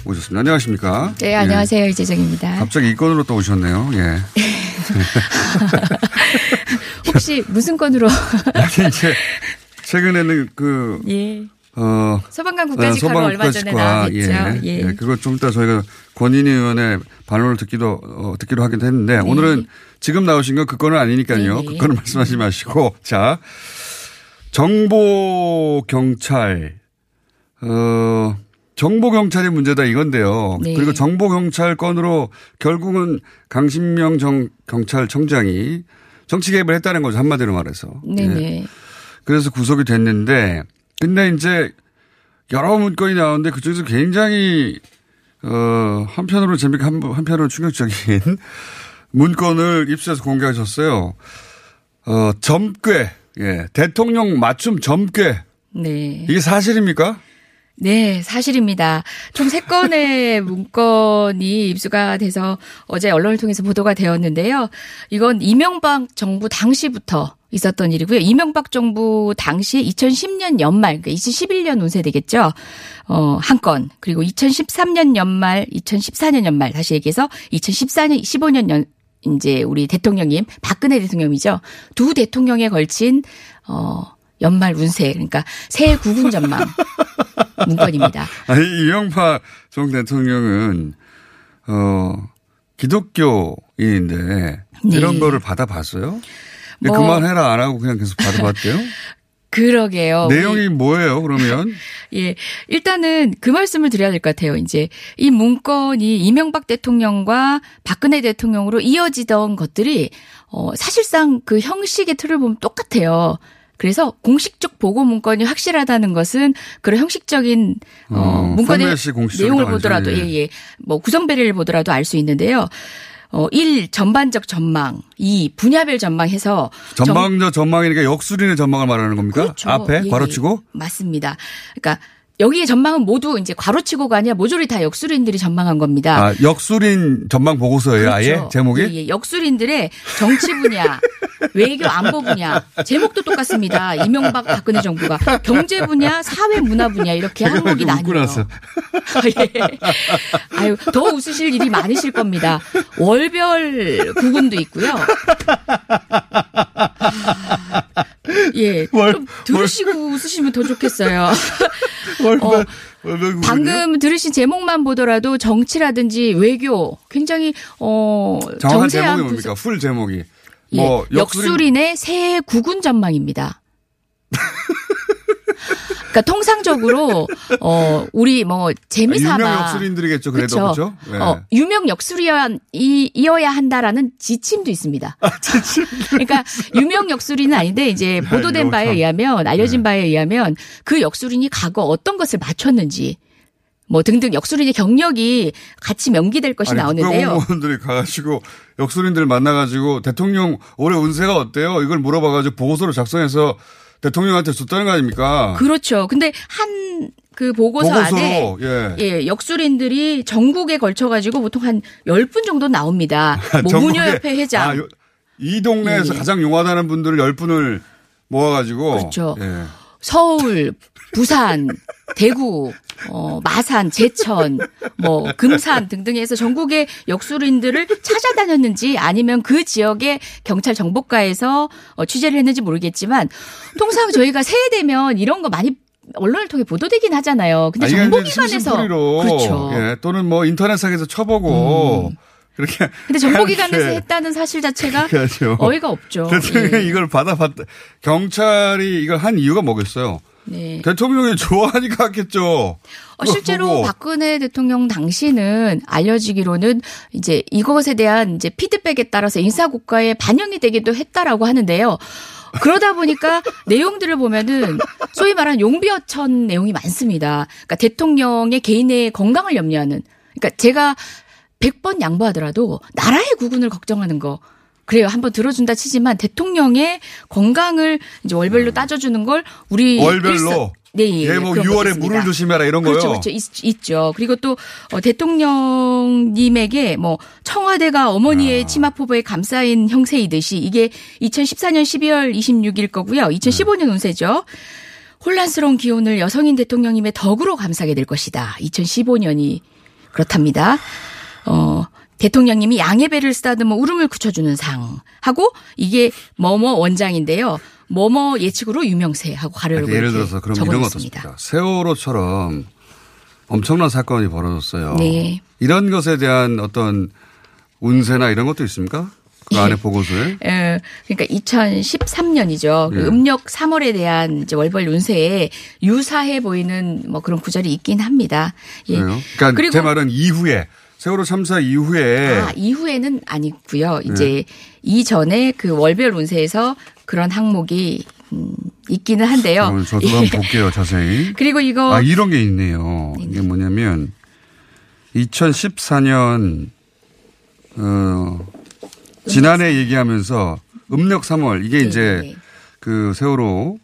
모셨습니다. 안녕하십니까? 네, 안녕하세요. 예. 이재정입니다. 갑자기 이 건으로 또 오셨네요. 예. 혹시 무슨 건으로? 아니, 이제 최근에는 그 예. 어, 소방관 국가직화로 어, 얼마 전에 나왔죠. 예. 예. 예. 그거 좀 이따 저희가 권인희 의원의 반론을 듣기도 어, 듣기로 하기도 했는데 네. 오늘은 지금 나오신 건 그 건은 아니니까요. 네. 그 건은 말씀하지 마시고 자 정보 경찰 어. 정보 경찰이 문제다 이건데요. 네. 그리고 정보 경찰 건으로 결국은 강신명 정 경찰청장이 정치 개입을 했다는 거죠. 한마디로 말해서. 네네. 예. 그래서 구속이 됐는데, 근데 이제 여러 문건이 나오는데 그중에서 굉장히 어 한편으로 재미가 한편으로 충격적인 문건을 입수해서 공개하셨어요. 어 점괘, 예 대통령 맞춤 점괘. 네. 이게 사실입니까? 네, 사실입니다. 총 세 건의 문건이 입수가 돼서 어제 언론을 통해서 보도가 되었는데요. 이건 이명박 정부 당시부터 있었던 일이고요. 이명박 정부 당시 이천십 년 연말, 그러니까 이천십일 년 운세 되겠죠. 어, 한 건. 그리고 이천십삼 년 연말, 이천십사 년 연말, 다시 얘기해서 이천십사 년, 십오 년 연, 이제 우리 대통령님, 박근혜 대통령이죠. 두 대통령에 걸친, 어, 연말 운세, 그러니까 새해 구군 전망 문건입니다. 아니, 이명박 전 대통령은, 어, 기독교인인데, 네. 이런 거를 받아봤어요? 뭐 그만해라 안 하고 그냥 계속 받아봤대요? 그러게요. 내용이 뭐예요, 그러면? 예. 일단은 그 말씀을 드려야 될 것 같아요. 이제 이 문건이 이명박 대통령과 박근혜 대통령으로 이어지던 것들이, 어, 사실상 그 형식의 틀을 보면 똑같아요. 그래서 공식적 보고 문건이 확실하다는 것은 그런 형식적인 어, 어, 문건의 내용을 보더라도 예예 예. 뭐 구성배를 보더라도 알 수 있는데요. 어, 일 전반적 전망, 이 분야별 전망해서 전방적 정... 전망이니까 역술인의 전망을 말하는 겁니까? 그렇죠. 앞에 예, 괄호치고 예, 맞습니다. 그러니까 여기에 전망은 모두 이제 괄호치고가 아니라 모조리 다 역술인들이 전망한 겁니다. 아, 역술인 전망 보고서예요, 그렇죠. 아예 제목이? 예, 예. 역술인들의 정치 분야, 외교 안보 분야 제목도 똑같습니다. 이명박 박근혜 정부가 경제 분야, 사회 문화 분야 이렇게 항목이 나뉘어요. 예. 아유, 더 웃으실 일이 많으실 겁니다. 월별 구분도 있고요. 아, 예, 월, 좀 들으시고 월. 웃으시면 더 좋겠어요. 어, 방금 들으신 제목만 보더라도 정치라든지 외교 굉장히 어 정확한 제목이 뭡니까? 풀 제목이 예, 뭐 역술인. 역술인의 새해 구군 전망입니다. 그러니까 통상적으로 어 우리 뭐 재미삼아 유명 역술인들이겠죠. 그래도 그렇죠. 네. 어, 유명 역술이어야 한다라는 지침도 있습니다. 아, 지침. 그러니까 유명 역술인은 아닌데 이제 보도된 바에 의하면 알려진 네. 바에 의하면 그 역술인이 과거 어떤 것을 맞췄는지 뭐 등등 역술인의 경력이 같이 명기될 것이 아니, 나오는데요. 공무원들이 가가지고 역술인들 만나가지고 대통령 올해 운세가 어때요? 이걸 물어봐가지고 보고서를 작성해서. 대통령한테 줬다는 거 아닙니까? 그렇죠. 근데 한 그 보고서 보고서로, 안에 예. 예, 역술인들이 전국에 걸쳐 가지고 보통 한 열 분 정도 나옵니다. 뭐 문효협회 회장. 아, 이 동네에서 예. 가장 용하다는 분들을 열 분을 모아 가지고 그렇죠. 예. 서울, 부산, 대구, 어, 마산, 제천, 뭐 금산 등등에서 전국의 역술인들을 찾아다녔는지 아니면 그 지역의 경찰 정보과에서 어, 취재를 했는지 모르겠지만 통상 저희가 새해 되면 이런 거 많이 언론을 통해 보도되긴 하잖아요. 근데 정보기관에서 그렇죠. 예, 또는 뭐 인터넷상에서 쳐보고 음. 그렇게. 근데 정보기관에서 했다는 사실 자체가 그렇죠. 어이가 없죠. 대통령이 예. 이걸 받아봤다. 경찰이 이걸 한 이유가 뭐겠어요? 네. 대통령이 좋아하니까 했겠죠. 어, 실제로 보고. 박근혜 대통령 당시는 알려지기로는 이제 이것에 대한 이제 피드백에 따라서 인사고과에 반영이 되기도 했다라고 하는데요. 그러다 보니까 내용들을 보면은 소위 말하는 용비어천 내용이 많습니다. 그러니까 대통령의 개인의 건강을 염려하는. 그러니까 제가 백 번 양보하더라도 나라의 구군을 걱정하는 거. 그래요. 한번 들어준다 치지만 대통령의 건강을 이제 월별로 따져주는 걸 우리 월별로 일선, 네, 예, 예, 뭐 유월에 물을 조심해라 이런 그렇죠, 거요. 그렇죠, 있, 있죠. 그리고 또 대통령님에게 뭐 청와대가 어머니의 아. 치마포부에 감싸인 형세이듯이 이게 이천십사년 십이월 이십육일 거고요. 이천십오년 운세죠. 혼란스러운 기운을 여성인 대통령님의 덕으로 감싸게 될 것이다. 이천십오년이 그렇답니다. 어. 대통령님이 양의 배를 쓰다듬어 울음을 굳혀주는 상 하고 이게 뭐뭐 원장인데요. 뭐뭐 예측으로 유명세하고 가려고 적어놨습니다. 예를 들어서 그럼 이런 거 어떻습니까? 세월호처럼 엄청난 사건이 벌어졌어요. 네. 이런 것에 대한 어떤 운세나 이런 것도 있습니까? 그 안에 보고서에? 예. 그러니까 이천십삼년이죠. 예. 그 음력 삼월에 대한 이제 월별 운세에 유사해 보이는 뭐 그런 구절이 있긴 합니다. 예. 그러니까 그리고 제 말은 이후에. 세월호 참사 이후에. 아, 이후에는 아니고요. 이제 네. 이전에 그 월별 운세에서 그런 항목이 음, 있기는 한데요. 저도 한번 볼게요, 자세히. 그리고 이거. 아, 이런 게 있네요. 네네. 이게 뭐냐면 이천십사년 어, 지난해 얘기하면서 음력 삼월 이게 네네. 이제 그 세월호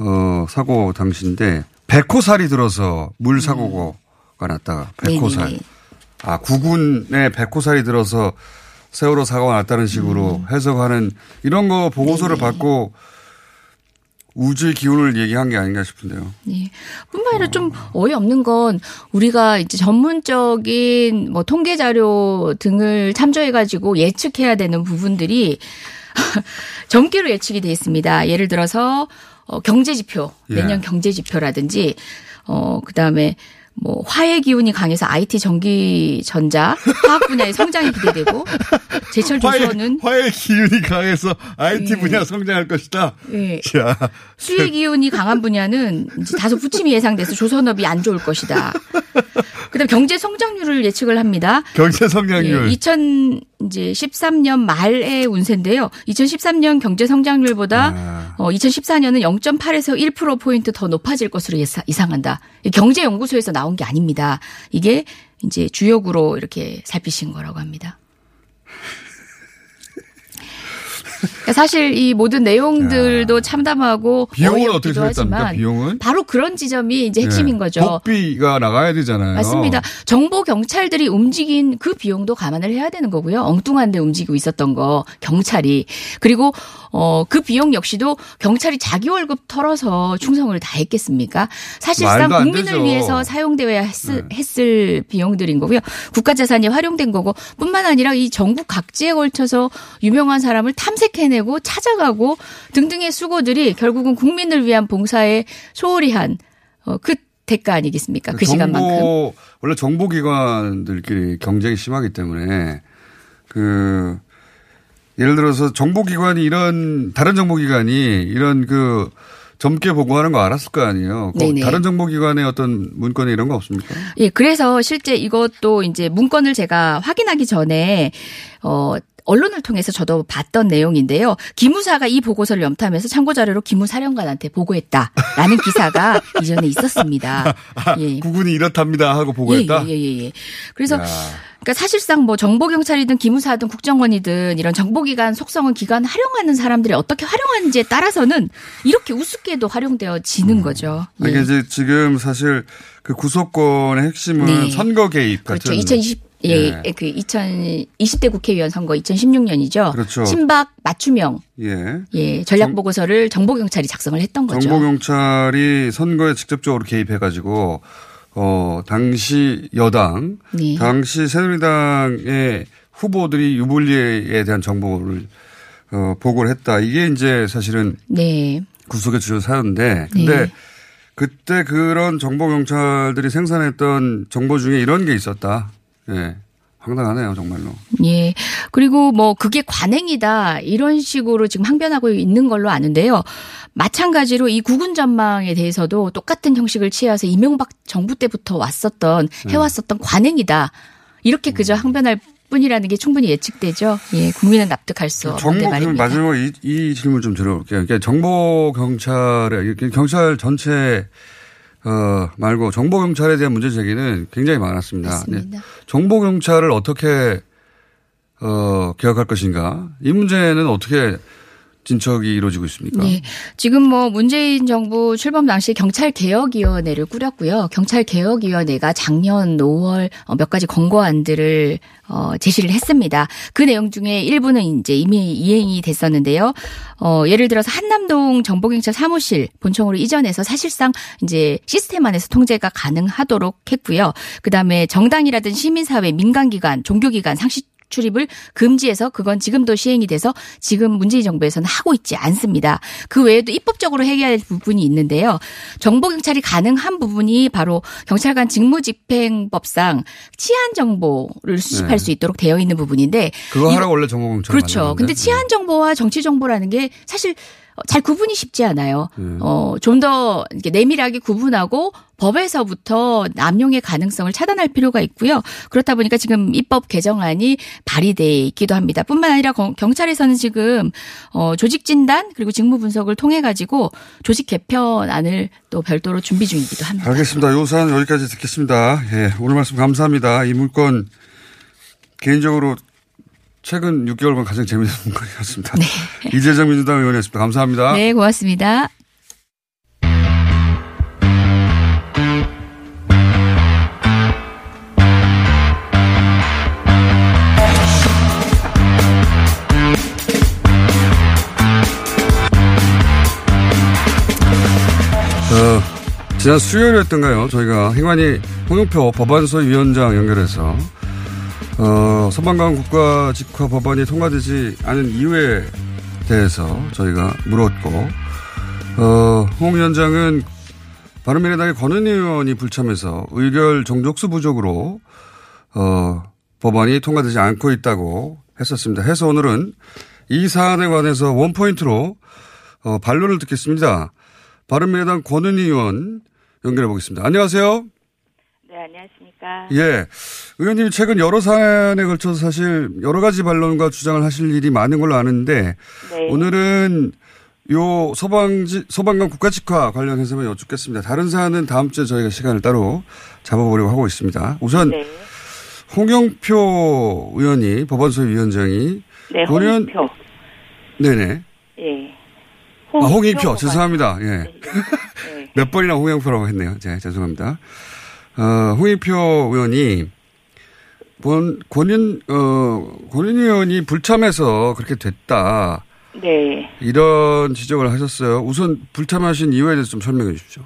어, 사고 당시인데 백호살이 들어서 물 사고가 났다가 백호살. 네네. 아, 구군에 백호살이 들어서 세월호 사고가 났다는 식으로 음. 해석하는 이런 거 보고서를 네네. 받고 우주의 기운을 얘기한 게 아닌가 싶은데요. 네. 뿐만 아니라 어. 좀 어이없는 건 우리가 이제 전문적인 뭐 통계 자료 등을 참조해가지고 예측해야 되는 부분들이 점괘로 예측이 되어 있습니다. 예를 들어서 어, 경제 지표, 내년 예. 경제 지표라든지 어, 그 다음에 뭐 화해 기운이 강해서 아이티 전기 전자 화학 분야의 성장이 기대되고 제철 조선은 화해, 화해 기운이 강해서 아이티 예. 분야 성장할 것이다. 예. 자. 수혜 기운이 강한 분야는 이제 다소 부침이 예상돼서 조선업이 안 좋을 것이다. 그다음 경제 성장률을 예측을 합니다. 경제 성장률 예. 이천십삼년 말의 운세인데요. 이천십삼년 경제 성장률보다 아. 어, 이천십사년은 영점팔에서 일 퍼센트 포인트 더 높아질 것으로 예상, 예상한다. 경제연구소에서 나온 게 아닙니다. 이게 이제 주역으로 이렇게 살피신 거라고 합니다. 그러니까 사실 이 모든 내용들도 야. 참담하고 비용은 어떻게 생겼답니까? 비용은 바로 그런 지점이 이제 핵심인 예. 거죠. 복비가 나가야 되잖아요. 맞습니다. 정보 경찰들이 움직인 그 비용도 감안을 해야 되는 거고요. 엉뚱한데 움직이고 있었던 거 경찰이 그리고 어, 그 비용 역시도 경찰이 자기 월급 털어서 충성을 다 했겠습니까? 사실상 국민을 되죠. 위해서 사용되어야 했을, 네. 했을 비용들인 거고요. 국가 자산이 활용된 거고 뿐만 아니라 이 전국 각지에 걸쳐서 유명한 사람을 탐색해내고 찾아가고 등등의 수고들이 결국은 국민을 위한 봉사에 소홀히 한 어, 그 대가 아니겠습니까? 그 정보, 시간만큼. 원래 정보기관들끼리 경쟁이 심하기 때문에 그 예를 들어서 정보기관이 이런 다른 정보기관이 이런 그 젊게 보고하는 거 알았을 거 아니에요. 다른 정보기관의 어떤 문건에 이런 거 없습니까? 예, 그래서 실제 이것도 이제 문건을 제가 확인하기 전에 어. 언론을 통해서 저도 봤던 내용인데요. 기무사가 이 보고서를 염탐해서 참고자료로 기무사령관한테 보고했다라는 기사가 이전에 있었습니다. 아, 예. 구군이 이렇답니다 하고 보고했다? 예, 예, 예. 그래서 야. 그러니까 사실상 뭐 정보경찰이든 기무사든 국정원이든 이런 정보기관 속성은 기관 활용하는 사람들이 어떻게 활용하는지에 따라서는 이렇게 우습게도 활용되어지는 음. 거죠. 예. 이게 이제 지금 사실 그 구속권의 핵심은 네. 선거 개입 같은. 그렇죠. 이천이십 예, 예, 그 이천이십대 국회의원 선거 이천십육년이죠. 그렇죠. 친박 맞춤형 예, 예 전략 보고서를 정보 경찰이 작성을 했던 거죠. 정보 경찰이 선거에 직접적으로 개입해가지고 어 당시 여당, 예. 당시 새누리당의 후보들이 유불리에 대한 정보를 어, 보고를 했다. 이게 이제 사실은 네. 구속의 주요 사유인데, 근데 네. 그때 그런 정보 경찰들이 생산했던 정보 중에 이런 게 있었다. 예. 황당하네요, 정말로. 예. 그리고 뭐 그게 관행이다 이런 식으로 지금 항변하고 있는 걸로 아는데요. 마찬가지로 이 국군 전망에 대해서도 똑같은 형식을 취해서 이명박 정부 때부터 왔었던 해왔었던 네. 관행이다. 이렇게 그저 항변할 뿐이라는 게 충분히 예측되죠. 예, 국민은 납득할 수 없는데 말입니다. 마지막으로 이, 이 질문 좀 들어볼게요. 그러니까 정보 경찰에 경찰 전체 어, 말고 정보 경찰에 대한 문제 제기는 굉장히 많았습니다. 예, 정보 경찰을 어떻게 어, 개혁할 것인가? 이 문제는 어떻게 진척이 이루어지고 있습니까? 네. 지금 뭐 문재인 정부 출범 당시 경찰개혁위원회를 꾸렸고요. 경찰개혁위원회가 작년 오월 몇 가지 권고안들을 어, 제시를 했습니다. 그 내용 중에 일부는 이제 이미 이행이 됐었는데요. 어, 예를 들어서 한남동 정보경찰 사무실 본청으로 이전해서 사실상 이제 시스템 안에서 통제가 가능하도록 했고요. 그 다음에 정당이라든 시민사회, 민간기관, 종교기관, 상시 출입을 금지해서 그건 지금도 시행이 돼서 지금 문재인 정부에서는 하고 있지 않습니다. 그 외에도 입법적으로 해결해야 될 부분이 있는데요. 정보경찰이 가능한 부분이 바로 경찰관 직무집행법상 치안정보를 수집할 네. 수 있도록 되어 있는 부분인데. 그거 하라 원래 정보경찰. 그렇죠. 근데 치안정보와 정치정보라는 게 사실 잘 구분이 쉽지 않아요. 음. 어, 좀 더 내밀하게 구분하고 법에서부터 남용의 가능성을 차단할 필요가 있고요. 그렇다 보니까 지금 입법 개정안이 발의돼 있기도 합니다. 뿐만 아니라 경찰에서는 지금 어, 조직 진단 그리고 직무 분석을 통해 가지고 조직 개편안을 또 별도로 준비 중이기도 합니다. 알겠습니다. 요 사안 여기까지 듣겠습니다. 예, 오늘 말씀 감사합니다. 이 물건 개인적으로 최근 육 개월간 가장 재미있는 거였습니다. 네. 이재정 민주당 의원이었습니다. 감사합니다. 네, 고맙습니다. 어, 지난 수요일이었던가요? 저희가 행안위 홍영표 법안소위원장 연결해서 어, 소방관 국가 직화 법안이 통과되지 않은 이유에 대해서 저희가 물었고, 어, 홍 위원장은 바른미래당의 권은희 의원이 불참해서 의결 정족수 부족으로, 어, 법안이 통과되지 않고 있다고 했었습니다. 해서 오늘은 이 사안에 관해서 원포인트로, 어, 반론을 듣겠습니다. 바른미래당 권은희 의원 연결해 보겠습니다. 안녕하세요. 네, 안녕하십니까. 예. 의원님이 최근 여러 사안에 걸쳐서 사실 여러 가지 반론과 주장을 하실 일이 많은 걸로 아는데 네. 오늘은 요 소방지, 소방관 국가직화 관련해서만 여쭙겠습니다. 다른 사안은 다음 주에 저희가 시간을 따로 잡아보려고 하고 있습니다. 우선 네. 홍영표 의원이 법안소위원장이 네, 홍영표. 의원... 네네. 예. 홍 아, 홍영표. 죄송합니다. 예. 네. 네. 몇 번이나 홍영표라고 했네요. 네, 죄송합니다. 어, 홍영표 의원이 권, 권인, 어, 권인 의원이 불참해서 그렇게 됐다. 네. 이런 지적을 하셨어요. 우선 불참하신 이유에 대해서 좀 설명해 주십시오.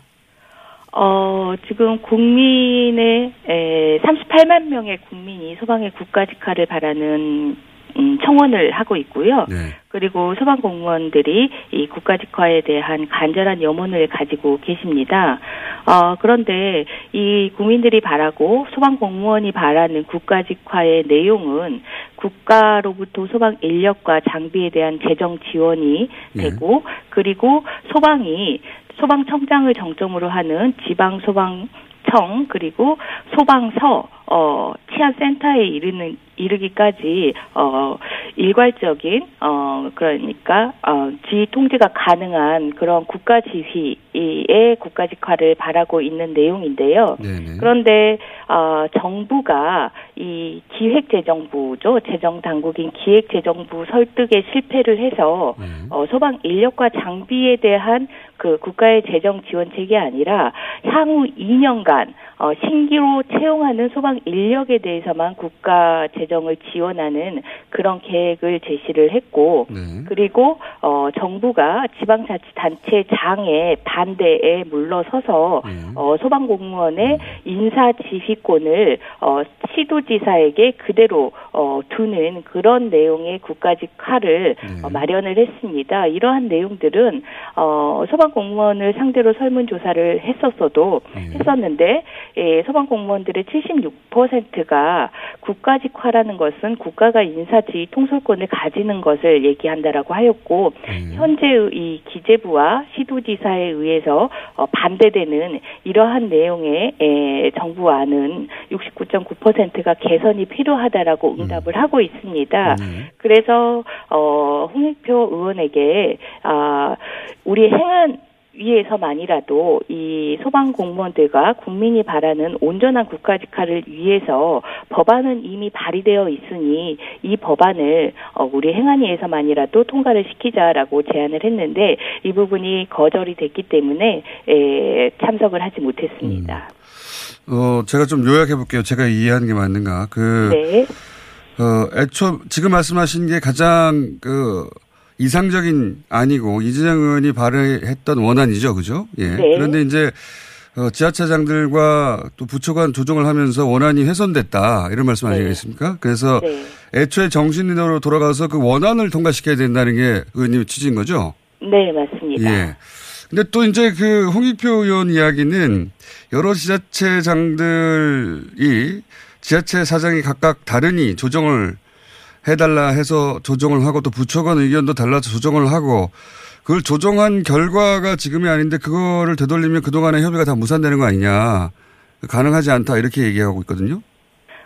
어, 지금 국민의, 에, 삼십팔만 명의 국민이 소방의 국가 직화를 바라는 음, 청원을 하고 있고요. 네. 그리고 소방 공무원들이 이 국가직화에 대한 간절한 염원을 가지고 계십니다. 어, 그런데 이 국민들이 바라고 소방 공무원이 바라는 국가직화의 내용은 국가로부터 소방 인력과 장비에 대한 재정 지원이 되고 네. 그리고 소방이 소방청장을 정점으로 하는 지방 소방 청 그리고 소방서 어 치안센터에 이르는 이르기까지 어 일괄적인 어 그러니까 어 지휘 통제가 가능한 그런 국가 지휘의 국가직화를 바라고 있는 내용인데요. 네네. 그런데 어 정부가 이 기획재정부죠. 재정 당국인 기획재정부 설득에 실패를 해서 음. 어 소방 인력과 장비에 대한 그 국가의 재정 지원책이 아니라 향후 이 년간 어, 신규로 채용하는 소방 인력에 대해서만 국가 재정을 지원하는 그런 계획 계획을 제시를 했고, 네. 그리고 어, 정부가 지방자치단체 장애 반대에 물러서서 네. 어, 소방공무원의 인사지휘권을 어, 시도지사에게 그대로 어, 두는 그런 내용의 국가직화를 네. 어, 마련을 했습니다. 이러한 내용들은 어, 소방공무원을 상대로 설문조사를 했었어도 네. 했었는데 예, 소방공무원들의 칠십육 퍼센트가 국가직화라는 것은 국가가 인사지휘 통솔권을 가지는 것을 얘기한다라고 하였고 음. 현재 이 기재부와 시도지사에 의해서 반대되는 이러한 내용의 정부안은 육십구 점 구 퍼센트가 개선이 필요하다라고 응답을 음. 하고 있습니다. 음. 그래서 어, 홍영표 의원에게 아, 우리 행안 위에서만이라도 이 소방공무원들과 국민이 바라는 온전한 국가직화를 위해서 법안은 이미 발의되어 있으니 이 법안을 우리 행안위에서만이라도 통과를 시키자라고 제안을 했는데 이 부분이 거절이 됐기 때문에 참석을 하지 못했습니다. 음. 어, 제가 좀 요약해 볼게요. 제가 이해한 게 맞는가? 그 네. 어, 애초 지금 말씀하신 게 가장 그 이상적인 아니고 이재정 의원이 발의했던 원안이죠, 그죠? 예. 네. 그런데 이제 지자체장들과 또 부처간 조정을 하면서 원안이 훼손됐다 이런 말씀 아니겠습니까? 네. 그래서 네. 애초에 정신으로 돌아가서 그 원안을 통과시켜야 된다는 게 의원님의 취지인 거죠? 네, 맞습니다. 예. 근데 또 이제 그 홍익표 의원 이야기는 여러 지자체장들이 지자체 사장이 각각 다르니 조정을 해달라 해서 조정을 하고 또 부처간 의견도 달라서 조정을 하고 그걸 조정한 결과가 지금이 아닌데 그거를 되돌리면 그동안의 협의가 다 무산되는 거 아니냐. 가능하지 않다 이렇게 얘기하고 있거든요.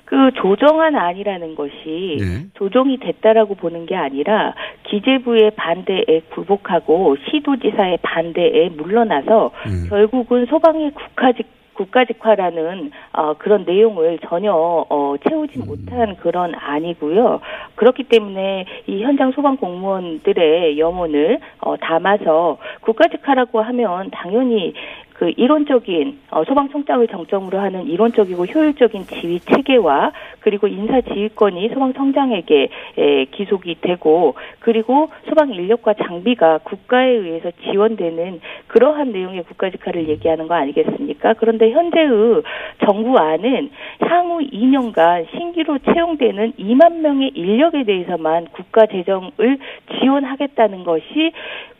그 조정안 아니라는 것이 네. 조정이 됐다라고 보는 게 아니라 기재부의 반대에 굴복하고 시도지사의 반대에 물러나서 네. 결국은 소방의 국가직 국가직화라는 어, 그런 내용을 전혀 어, 채우지 음. 못한 그런 안이고요. 그렇기 때문에 이 현장 소방공무원들의 염원을 어, 담아서 국가직화라고 하면 당연히 그 이론적인 어, 소방청장을 정점으로 하는 이론적이고 효율적인 지휘 체계와 그리고 인사지휘권이 소방청장에게 에, 기속이 되고 그리고 소방인력과 장비가 국가에 의해서 지원되는 그러한 내용의 국가직화를 얘기하는 거 아니겠습니까? 그런데 현재의 정부안은 향후 이 년간 신규로 채용되는 이만 명의 인력에 대해서만 국가재정을 지원하겠다는 것이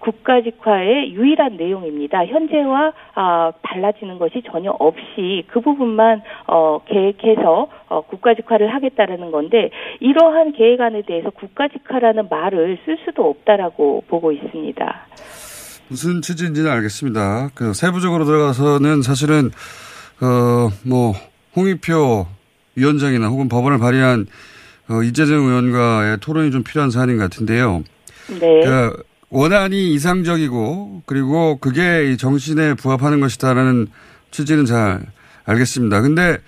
국가직화의 유일한 내용입니다. 현재와 아, 달라지는 것이 전혀 없이 그 부분만 어, 계획해서 어, 국가직화를 하겠다라는 건데 이러한 계획안에 대해서 국가직화라는 말을 쓸 수도 없다라고 보고 있습니다. 무슨 취지인지는 알겠습니다. 그 세부적으로 들어가서는 사실은 어, 뭐 홍익표 위원장이나 혹은 법안을 발의한 어, 이재정 의원과의 토론이 좀 필요한 사안인 것 같은데요. 네. 그, 원안이 이상적이고 그리고 그게 정신에 부합하는 것이다라는 취지는 잘 알겠습니다. 근데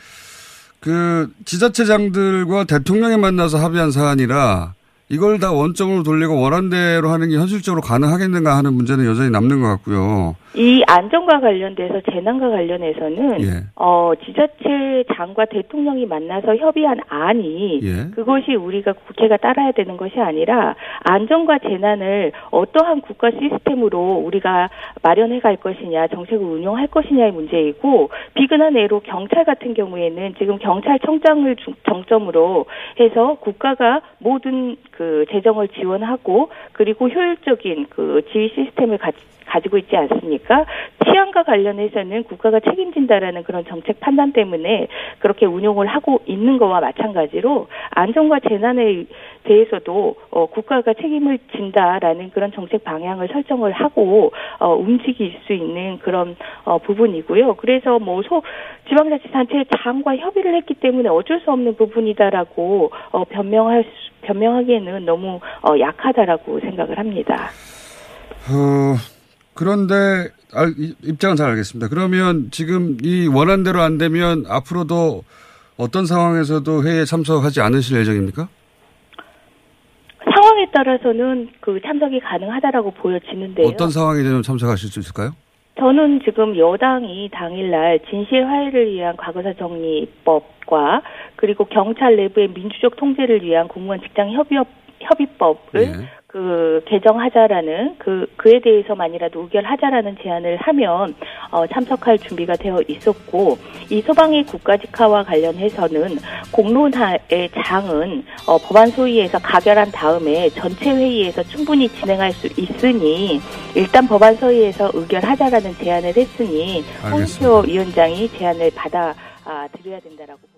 그 지자체장들과 대통령이 만나서 합의한 사안이라 이걸 다 원점으로 돌리고 원안대로 하는 게 현실적으로 가능하겠는가 하는 문제는 여전히 남는 것 같고요. 이 안전과 관련돼서 재난과 관련해서는 예. 어, 지자체장과 대통령이 만나서 협의한 안이 예. 그것이 우리가 국회가 따라야 되는 것이 아니라 안전과 재난을 어떠한 국가 시스템으로 우리가 마련해 갈 것이냐 정책을 운영할 것이냐의 문제이고 비근한 예로 경찰 같은 경우에는 지금 경찰청장을 정점으로 해서 국가가 모든 그 그 재정을 지원하고 그리고 효율적인 그 지휘 시스템을 가, 가지고 있지 않습니까? 치안과 관련해서는 국가가 책임진다라는 그런 정책 판단 때문에 그렇게 운용을 하고 있는 거와 마찬가지로 안전과 재난에 대해서도 어, 국가가 책임을 진다라는 그런 정책 방향을 설정을 하고 어, 움직일 수 있는 그런 어, 부분이고요. 그래서 뭐 소, 지방자치단체 장과 협의를 했기 때문에 어쩔 수 없는 부분이다라고 어, 변명할 수 변명하기에는 너무 약하다라고 생각을 합니다. 어, 그런데 입장은 잘 알겠습니다. 그러면 지금 이 원안대로 안 되면 앞으로도 어떤 상황에서도 회의에 참석하지 않으실 예정입니까? 상황에 따라서는 그 참석이 가능하다라고 보여지는데요. 어떤 상황이 되면 참석하실 수 있을까요? 저는 지금 여당이 당일날 진실 화해를 위한 과거사 정리 입법과 그리고 경찰 내부의 민주적 통제를 위한 공무원 직장 협의업 협의법을 예. 그 개정하자라는 그 그에 대해서만이라도 의결하자라는 제안을 하면 어, 참석할 준비가 되어 있었고, 이 소방의 국가직화와 관련해서는 공론화의 장은 어, 법안 소위에서 가결한 다음에 전체 회의에서 충분히 진행할 수 있으니 일단 법안 소위에서 의결하자라는 제안을 했으니 홍표 위원장이 제안을 받아 아, 드려야 된다라고.